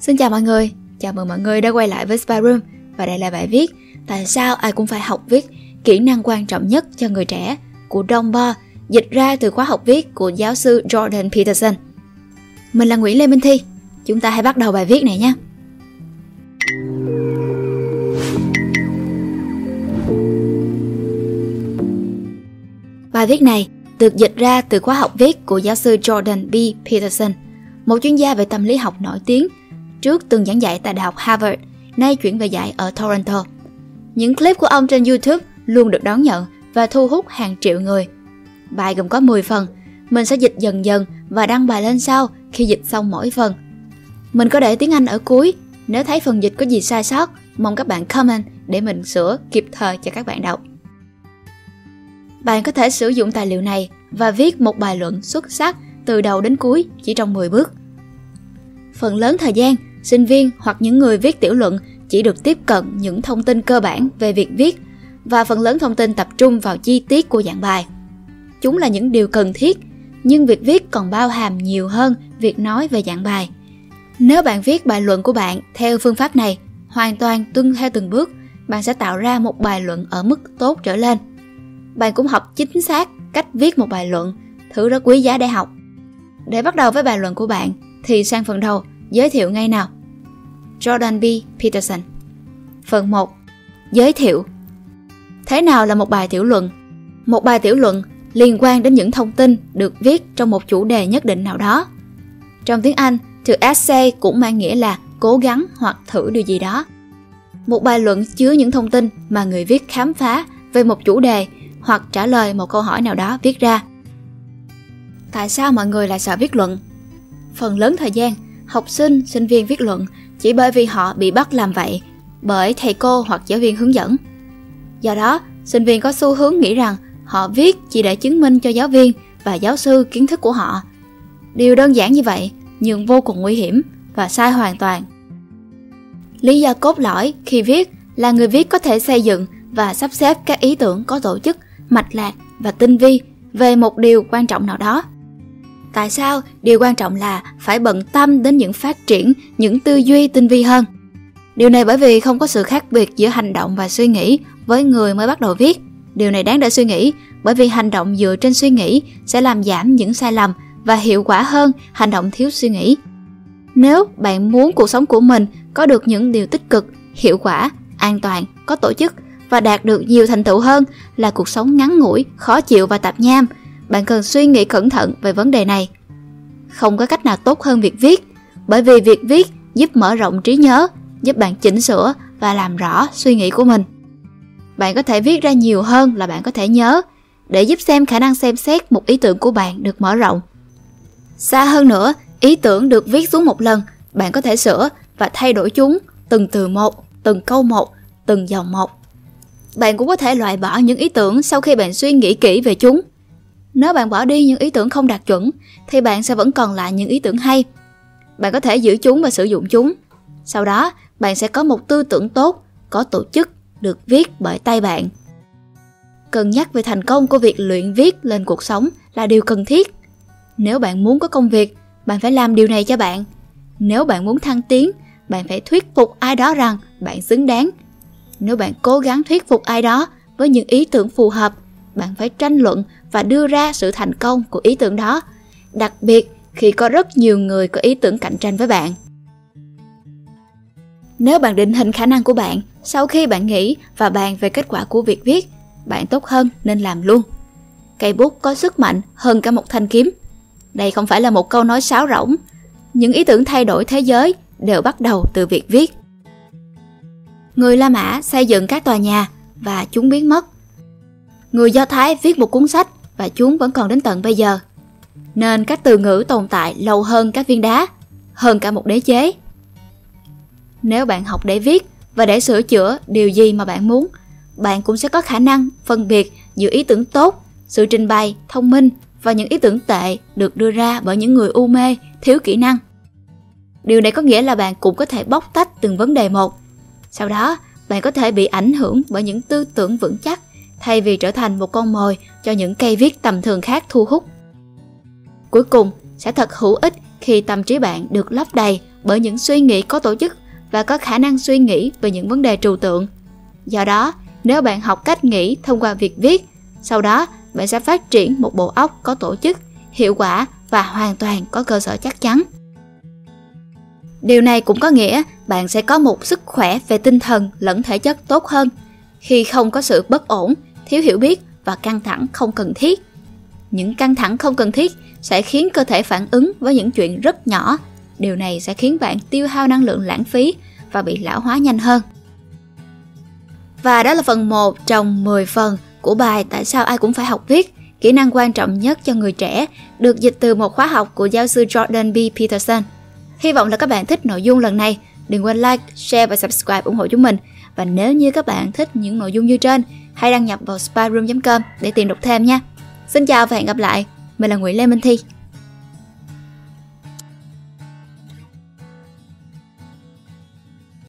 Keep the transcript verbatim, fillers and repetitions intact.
Xin chào mọi người, chào mừng mọi người đã quay lại với Spiderum. Và đây là bài viết Tại sao ai cũng phải học viết, kỹ năng quan trọng nhất cho người trẻ của Dombar, dịch ra từ khóa học viết của giáo sư Jordan Peterson. Mình là Nguyễn Lê Minh Thi, chúng ta hãy bắt đầu bài viết này nhé. Bài viết này được dịch ra từ khóa học viết của giáo sư Jordan B. Peterson, một chuyên gia về tâm lý học nổi tiếng, trước từng giảng dạy tại Đại học Harvard, nay chuyển về dạy ở Toronto. Những clip của ông trên YouTube luôn được đón nhận và thu hút hàng triệu người. Bài gồm có mười phần, mình sẽ dịch dần dần và đăng bài lên sau khi dịch xong mỗi phần. Mình có để tiếng Anh ở cuối, nếu thấy phần dịch có gì sai sót, mong các bạn comment để mình sửa kịp thời cho các bạn đọc. Bạn có thể sử dụng tài liệu này và viết một bài luận xuất sắc từ đầu đến cuối chỉ trong mười bước. Phần lớn thời gian, sinh viên hoặc những người viết tiểu luận chỉ được tiếp cận những thông tin cơ bản về việc viết và phần lớn thông tin tập trung vào chi tiết của dạng bài. Chúng là những điều cần thiết, nhưng việc viết còn bao hàm nhiều hơn việc nói về dạng bài. Nếu bạn viết bài luận của bạn theo phương pháp này, hoàn toàn tuân theo từng bước, bạn sẽ tạo ra một bài luận ở mức tốt trở lên. Bạn cũng học chính xác cách viết một bài luận, thứ rất quý giá để học. Để bắt đầu với bài luận của bạn, thì sang phần đầu, giới thiệu ngay nào. Jordan B. Peterson. Phần một. Giới thiệu. Thế nào là một bài tiểu luận? Một bài tiểu luận liên quan đến những thông tin được viết trong một chủ đề nhất định nào đó. Trong tiếng Anh, từ essay cũng mang nghĩa là cố gắng hoặc thử điều gì đó. Một bài luận chứa những thông tin mà người viết khám phá về một chủ đề hoặc trả lời một câu hỏi nào đó viết ra. Tại sao mọi người lại sợ viết luận? Phần lớn thời gian, học sinh, sinh viên viết luận chỉ bởi vì họ bị bắt làm vậy bởi thầy cô hoặc giáo viên hướng dẫn. Do đó, sinh viên có xu hướng nghĩ rằng họ viết chỉ để chứng minh cho giáo viên và giáo sư kiến thức của họ. Điều đơn giản như vậy nhưng vô cùng nguy hiểm và sai hoàn toàn. Lý do cốt lõi khi viết là người viết có thể xây dựng và sắp xếp các ý tưởng có tổ chức, mạch lạc và tinh vi về một điều quan trọng nào đó. Tại sao điều quan trọng là phải bận tâm đến những phát triển, những tư duy tinh vi hơn? Điều này bởi vì không có sự khác biệt giữa hành động và suy nghĩ với người mới bắt đầu viết. Điều này đáng để suy nghĩ bởi vì hành động dựa trên suy nghĩ sẽ làm giảm những sai lầm và hiệu quả hơn hành động thiếu suy nghĩ. Nếu bạn muốn cuộc sống của mình có được những điều tích cực, hiệu quả, an toàn, có tổ chức và đạt được nhiều thành tựu hơn là cuộc sống ngắn ngủi, khó chịu và tạp nham, bạn cần suy nghĩ cẩn thận về vấn đề này. Không có cách nào tốt hơn việc viết, bởi vì việc viết giúp mở rộng trí nhớ, giúp bạn chỉnh sửa và làm rõ suy nghĩ của mình. Bạn có thể viết ra nhiều hơn là bạn có thể nhớ, để giúp xem khả năng xem xét một ý tưởng của bạn được mở rộng. Xa hơn nữa, ý tưởng được viết xuống một lần, bạn có thể sửa và thay đổi chúng từng từ một, từng câu một, từng dòng một. Bạn cũng có thể loại bỏ những ý tưởng sau khi bạn suy nghĩ kỹ về chúng. Nếu bạn bỏ đi những ý tưởng không đạt chuẩn, thì bạn sẽ vẫn còn lại những ý tưởng hay. Bạn có thể giữ chúng và sử dụng chúng. Sau đó, bạn sẽ có một tư tưởng tốt, có tổ chức, được viết bởi tay bạn. Cân nhắc về thành công của việc luyện viết lên cuộc sống là điều cần thiết. Nếu bạn muốn có công việc, bạn phải làm điều này cho bạn. Nếu bạn muốn thăng tiến, bạn phải thuyết phục ai đó rằng bạn xứng đáng. Nếu bạn cố gắng thuyết phục ai đó với những ý tưởng phù hợp, bạn phải tranh luận và đưa ra sự thành công của ý tưởng đó, đặc biệt khi có rất nhiều người có ý tưởng cạnh tranh với bạn. Nếu bạn định hình khả năng của bạn sau khi bạn nghĩ và bàn về kết quả của việc viết, bạn tốt hơn nên làm luôn. Cây bút có sức mạnh hơn cả một thanh kiếm. Đây không phải là một câu nói sáo rỗng. Những ý tưởng thay đổi thế giới đều bắt đầu từ việc viết. Người La Mã xây dựng các tòa nhà và chúng biến mất. Người Do Thái viết một cuốn sách và chúng vẫn còn đến tận bây giờ. Nên các từ ngữ tồn tại lâu hơn các viên đá, hơn cả một đế chế. Nếu bạn học để viết và để sửa chữa điều gì mà bạn muốn, bạn cũng sẽ có khả năng phân biệt giữa ý tưởng tốt, sự trình bày, thông minh và những ý tưởng tệ được đưa ra bởi những người u mê, thiếu kỹ năng. Điều này có nghĩa là bạn cũng có thể bóc tách từng vấn đề một. Sau đó, bạn có thể bị ảnh hưởng bởi những tư tưởng vững chắc thay vì trở thành một con mồi cho những cây viết tầm thường khác thu hút. Cuối cùng, sẽ thật hữu ích khi tâm trí bạn được lấp đầy bởi những suy nghĩ có tổ chức và có khả năng suy nghĩ về những vấn đề trừu tượng. Do đó, nếu bạn học cách nghĩ thông qua việc viết, sau đó bạn sẽ phát triển một bộ óc có tổ chức, hiệu quả và hoàn toàn có cơ sở chắc chắn. Điều này cũng có nghĩa bạn sẽ có một sức khỏe về tinh thần lẫn thể chất tốt hơn khi không có sự bất ổn, thiếu hiểu biết và căng thẳng không cần thiết. Những căng thẳng không cần thiết sẽ khiến cơ thể phản ứng với những chuyện rất nhỏ. Điều này sẽ khiến bạn tiêu hao năng lượng lãng phí và bị lão hóa nhanh hơn. Và đó là phần một trong mười phần của bài Tại sao ai cũng phải học viết, kỹ năng quan trọng nhất cho người trẻ, được dịch từ một khóa học của giáo sư Jordan B. Peterson. Hy vọng là các bạn thích nội dung lần này. Đừng quên like, share và subscribe ủng hộ chúng mình. Và nếu như các bạn thích những nội dung như trên, hãy đăng nhập vào spiderum chấm com để tìm đọc thêm nha. Xin chào và hẹn gặp lại. Mình là Nguyễn Lê Minh Thi.